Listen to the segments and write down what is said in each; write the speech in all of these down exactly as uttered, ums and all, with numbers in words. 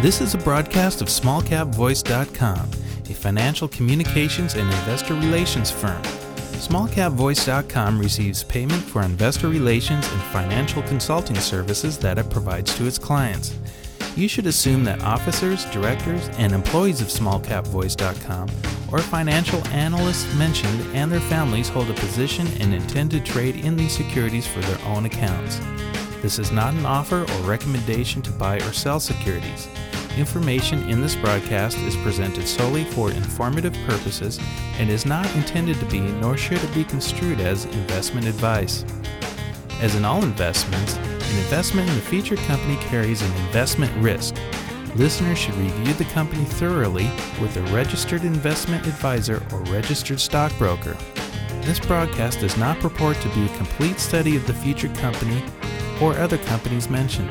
This is a broadcast of small cap voice dot com, a financial communications and investor relations firm. small cap voice dot com receives payment for investor relations and financial consulting services that it provides to its clients. You should assume that officers, directors, and employees of small cap voice dot com or financial analysts mentioned and their families hold a position and intend to trade in these securities for their own accounts. This is not an offer or recommendation to buy or sell securities. Information in this broadcast is presented solely for informative purposes and is not intended to be, nor should it be construed as, investment advice. As in all investments, an investment in the featured company carries an investment risk. Listeners should review the company thoroughly with a registered investment advisor or registered stockbroker. This broadcast does not purport to be a complete study of the featured company or other companies mentioned.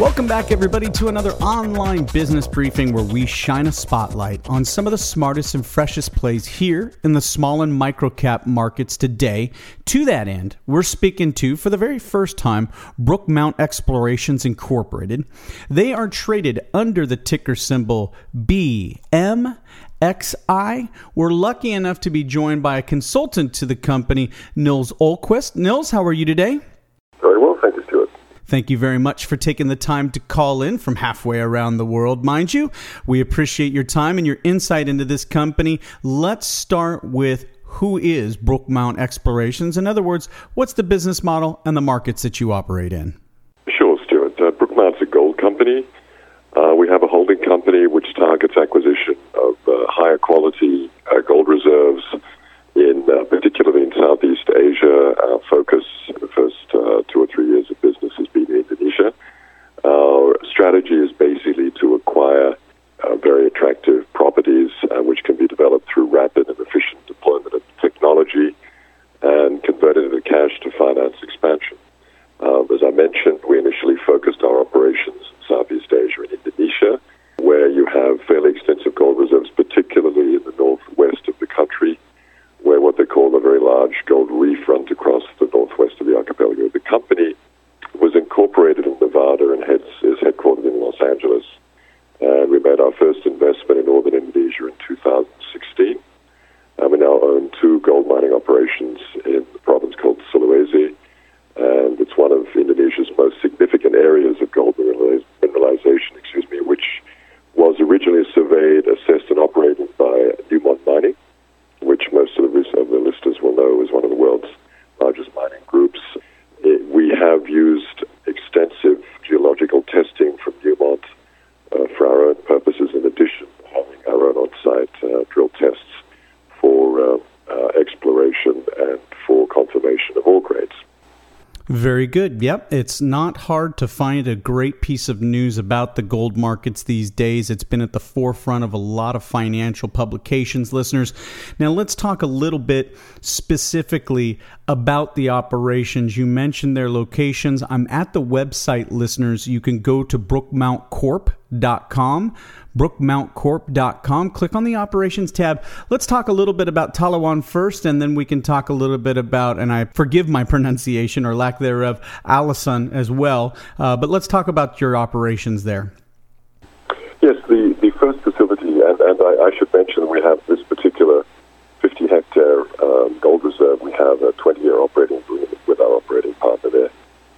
Welcome back, everybody, to another online business briefing where we shine a spotlight on some of the smartest and freshest plays here in the small and micro-cap markets today. To that end, we're speaking to, for the very first time, Brookmount Explorations Incorporated. They are traded under the ticker symbol B M X I. We're lucky enough to be joined by a consultant to the company, Nils Ollquist. Nils, how are you today? Very well, thank you, Stuart. Thank you very much for taking the time to call in from halfway around the world, mind you. We appreciate your time and your insight into this company. Let's start with who is Brookmount Explorations? In other words, what's the business model and the markets that you operate in? Sure, Stuart. Uh, Brookmount's a gold company. Uh, we have a holding company which targets acquisition of uh, higher quality uh, gold reserves, in uh, particularly in Southeast Asia. Our focus for the first uh, two or three years of business has been Indonesia. Our strategy is basically to acquire uh, very attractive properties uh, which can be developed through rapid and efficient deployment of technology and converted into cash to finance expansion. Uh, as I mentioned, we initially focused our operations in Southeast Asia and Indonesia, where you have fairly extensive gold reserves, particularly in the northwest of the country, where what they call a very large gold reef runs across the northwest of the archipelago. The company was incorporated in Nevada and heads, is headquartered in Los Angeles. Uh, we made our first investment in northern Indonesia in two thousand sixteen. And we now own two gold mining operations in the province called Sulawesi, and it's one of Indonesia's most significant areas of gold mineralization, excuse me, which was originally surveyed, assessed, and operated by Newmont Mining, which most of the, of the listeners will know is one of the world's largest mining groups. It, we have used extensive geological testing from Newmont uh, for our own purposes, in addition to having our own on-site uh, drill tests for uh, uh, exploration and for confirmation of ore grades. Very good. Yep. It's not hard to find a great piece of news about the gold markets these days. It's been at the forefront of a lot of financial publications, listeners. Now, let's talk a little bit specifically about the operations. You mentioned their locations. I'm at the website, listeners. You can go to brookmount corp dot com, brookmount corp dot com. Click on the operations tab. Let's talk a little bit about Talawan first, and then we can talk a little bit about, and I forgive my pronunciation or lack thereof, Alasan as well. Uh, but let's talk about your operations there. Yes, the, the first facility, and, and I, I should mention we have this particular fifty hectare um, gold reserve. We have a twenty year operating agreement with our operating partner there.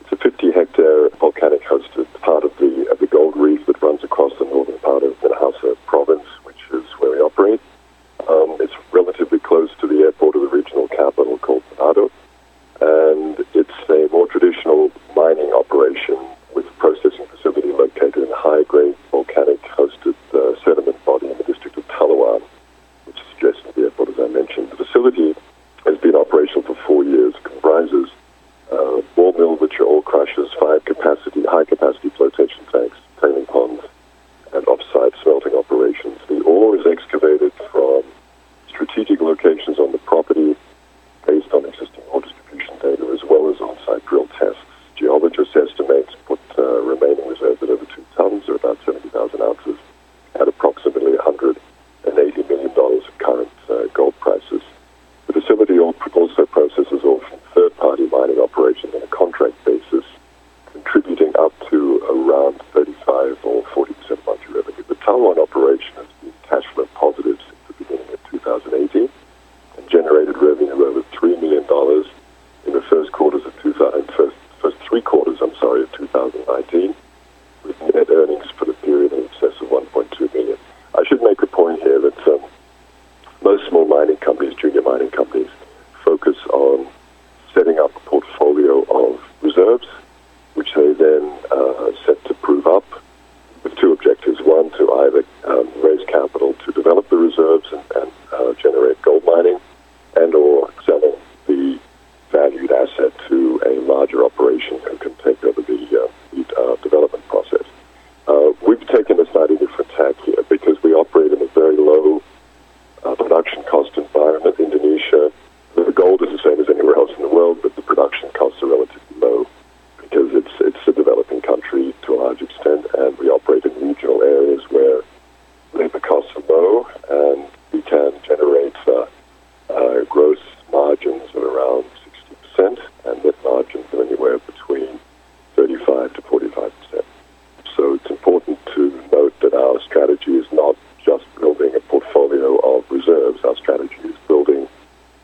It's a fifty hectare volcanic hosted part of the of the gold reef that runs across the northern part of Minahasa province, which is where we operate. Um, it's relatively close to the airport of the regional capital called Manado, and it's a more traditional mining operation with a processing facility located in high-grade volcanic hosted uh, sediment body in the district of Talawan, which is adjacent to the airport, as I mentioned. The facility has been operational for four years, comprises uh, drill tests. Geologists estimate what uh, remaining reserves at over two tons, or about seventy thousand ounces, at approximately one hundred eighty million dollars at current uh, gold prices. The facility also processes ore from third-party mining operations on a contract basis, contributing up to around thirty-five or forty percent of our revenue. The Talwan operation has been cash flow positive since the beginning of two thousand eighteen and generated revenue of over three million dollars in the first quarters of two thousand, first, first three quarters, I'm sorry, of two thousand nineteen, with net earnings for the period in excess of one point two million dollars. I should make a point here that um, most small mining companies, junior mining companies, focus on setting up a portfolio of reserves, which they then uh, set to prove up with two objectives. One, to either um, raise capital to develop the reserves and, and uh, generate gold mining, and or selling the valued asset to a larger operation who can take over the uh, uh, development process. Uh, we've taken a slightly different tack here because we operate in a very low uh, production cost environment. Indonesia, the gold is the same as anywhere else in the world, but the production costs are relatively low because it's it's a developing country to a large extent, and we operate in regional areas where labor costs are low, and we can generate uh, uh, gross margins of around sixty percent and net margins of anywhere between thirty-five to forty-five percent. So it's important to note that our strategy is not just building a portfolio of reserves. Our strategy is building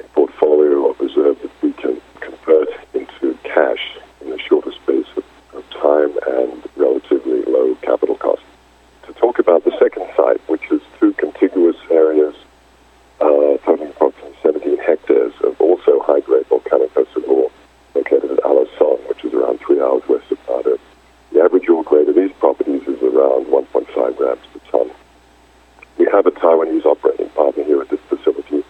a portfolio of reserves that we can convert into cash in the shortest space of, of time and relatively low capital cost. To talk about the second site, which is two contiguous areas uh, totaling approximately seventeen hectares of also high-grade volcanic acid ore located at Alasong, which is around three hours west of Nado. The average ore grade of these properties is around one point five grams per ton. We have a Taiwanese operating partner here at this facility,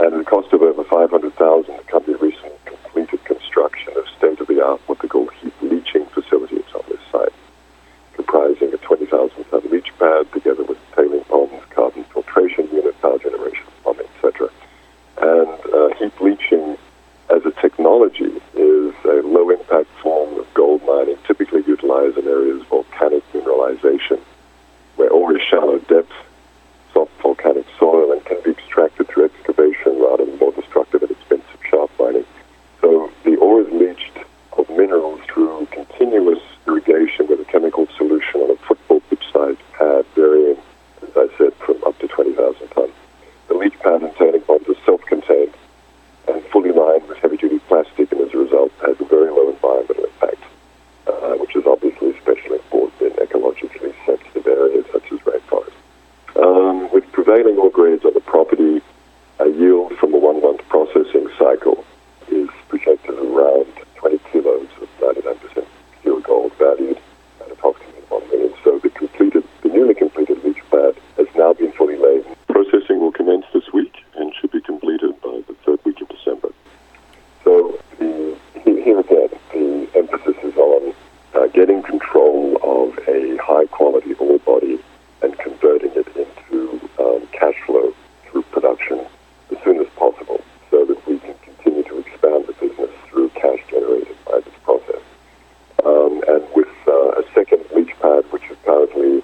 and at a cost of over five hundred thousand dollars, the company recently completed construction of state-of-the-art, what they call heap leaching facilities on this site, comprising a twenty thousand ton leach pad together with tailing ponds, carbon filtration unit, power generation, plumbing, et cetera. And uh, heap leaching as a technology is a low-impact form of gold mining, typically utilized in areas of volcanic mineralization, where ore is shallow depth, soft volcanic soil, and can be extracted through excavation rather than more destructive and expensive shaft mining. So the ore is leached of minerals through continuous irrigation with a chemical solution on a football pitch-sized pad, varying, as I said, from up to twenty thousand tons. The leach pad and tailing ponds are self-contained and fully lined with heavy-duty plastic, and as a result has a very low environmental impact, uh, which is obviously especially important in ecologically sensitive areas such as rainforests. Um, with prevailing ore grades on the property, a yield from a one-month processing cycle is projected around twenty kilos of ninety-nine percent pure gold, valued at approximately one million dollars. So the completed, the newly completed leach pad has now been fully laden. Processing will commence this week and should be completed by the third week of December. So the, here again, the emphasis is on uh, getting control of a high-quality ore body and converting it into um, cash flow through production as soon as possible, so that we can continue to expand the business through cash generated by this process. Um, and with uh, a second leach pad, which is currently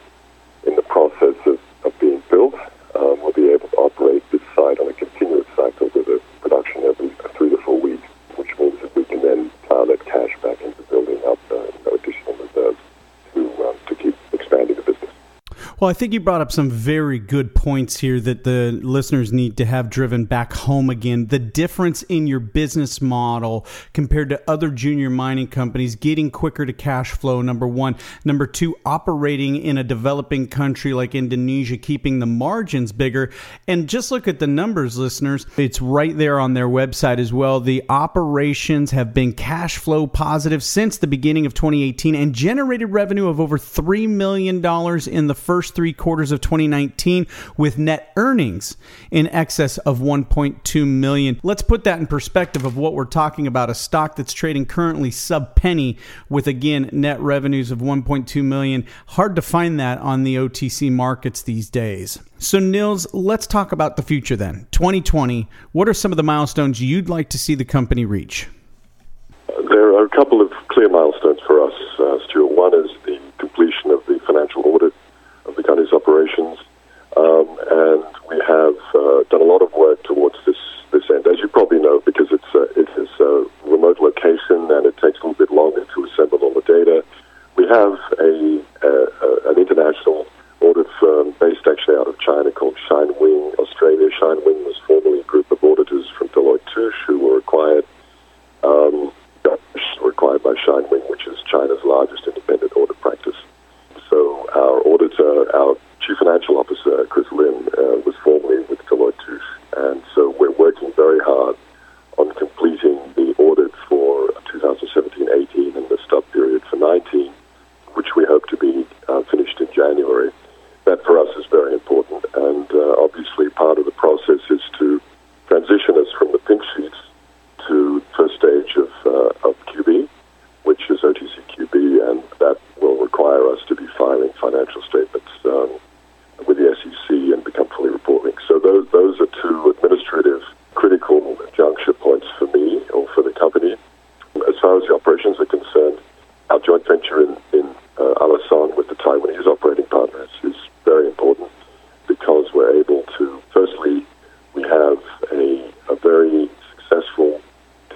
in the process of, of being built, Um, we'll be able to operate this site on a continuous cycle with a production every three to four weeks, which means that we can then plow that cash back into building up uh, additional reserves to, um, to keep expanding the business. Well, I think you brought up some very good points here that the listeners need to have driven back home again. The difference in your business model compared to other junior mining companies, getting quicker to cash flow, number one. Number two, operating in a developing country like Indonesia, keeping the margins bigger. And just look at the numbers, listeners. It's right there on their website as well. The operations have been cash flow positive since the beginning of twenty eighteen and generated revenue of over three million dollars in the first three quarters of twenty nineteen, with net earnings in excess of one point two million dollars. Let's put that in perspective of what we're talking about, a stock that's trading currently sub-penny with, again, net revenues of one point two million dollars. Hard to find that on the O T C markets these days. So, Nils, let's talk about the future then. twenty twenty, what are some of the milestones you'd like to see the company reach? There are a couple of clear milestones for us, uh, Stuart. One is the completion of the financial audit of the company's operations, um, and we have uh, done a lot of work towards this, this end. As you probably know, because it's a, it is a remote location and it takes a little bit longer to assemble all the data, we have a, a, a an international audit firm based actually out of China called Shine Wing, Australia. Shine Wing was formerly a group of auditors from Deloitte Touche who were acquired, um, were acquired by Shine Wing, which is China's largest independent audit practice. So our auditor, our chief financial officer, Chris Lin, uh, was formerly with Deloitte Touche. And so we're working very hard on completing the audit for twenty seventeen eighteen and the stub period for nineteen, which we hope to be uh, finished in January. That for us is very important, and uh, obviously part of the process is to transition us from the pink sheets to first stage of, uh, of Q B, which is O T C Q B, and that will require us to be filing financial statements um, with the S E C and become fully reporting. So those those are two administrative critical juncture points for me or for the company. As far as the operations are concerned, our joint venture in, in uh, Alassane with the Taiwanese operating partners is very important because we're able to, firstly, we have a, a very successful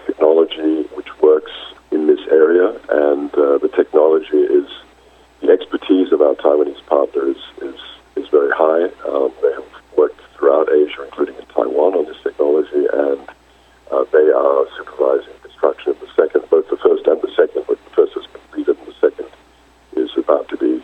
technology which works in this area, and uh, the technology is, the expertise of our Taiwanese partners is, is, is very high. Um, they have worked throughout Asia, including in Taiwan, on this technology, and uh, they are supervising construction of the second, both the first and the second, but the first is completed and the second is about to be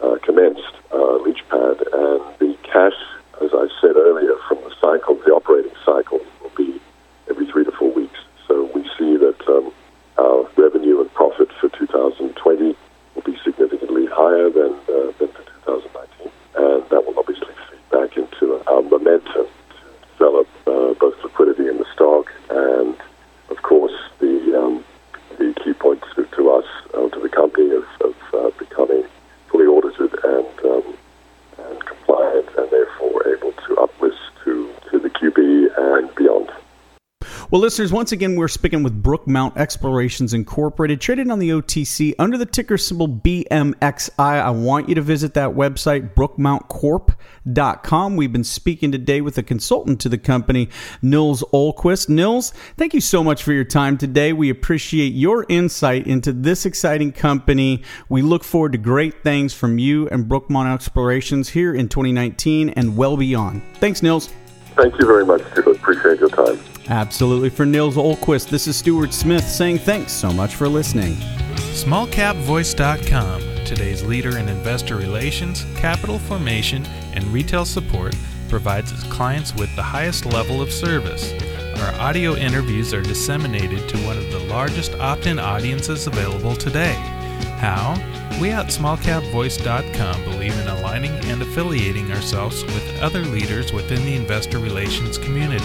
uh, commenced, uh, leach pad, and the cash, as I said earlier, from the cycle, the operating cycle, will be every three to four weeks. So we see that um, our revenue and profit for two thousand twenty will be significantly higher than, uh, than for two thousand nineteen, and that will obviously feed back into our momentum to develop uh, both liquidity in the stock and, of course, the um, the key points to, to us, uh, to the company, of, of uh, becoming fully audited and um, and compliant, and therefore able to uplist to, to the Q B and beyond. Well, listeners, once again, we're speaking with Brookmount Explorations Incorporated, traded on the O T C under the ticker symbol B M X I. I want you to visit that website, brookmount corp dot com. We've been speaking today with a consultant to the company, Nils Ollquist. Nils, thank you so much for your time today. We appreciate your insight into this exciting company. We look forward to great things from you and Brookmount Explorations here in twenty nineteen and well beyond. Thanks, Nils. Thank you very much, Stuart. Appreciate your time. Absolutely. For Nils Ollquist, this is Stuart Smith saying thanks so much for listening. small cap voice dot com, today's leader in investor relations, capital formation, and retail support, provides its clients with the highest level of service. Our audio interviews are disseminated to one of the largest opt-in audiences available today. How? We at small cap voice dot com believe in aligning and affiliating ourselves with other leaders within the investor relations community.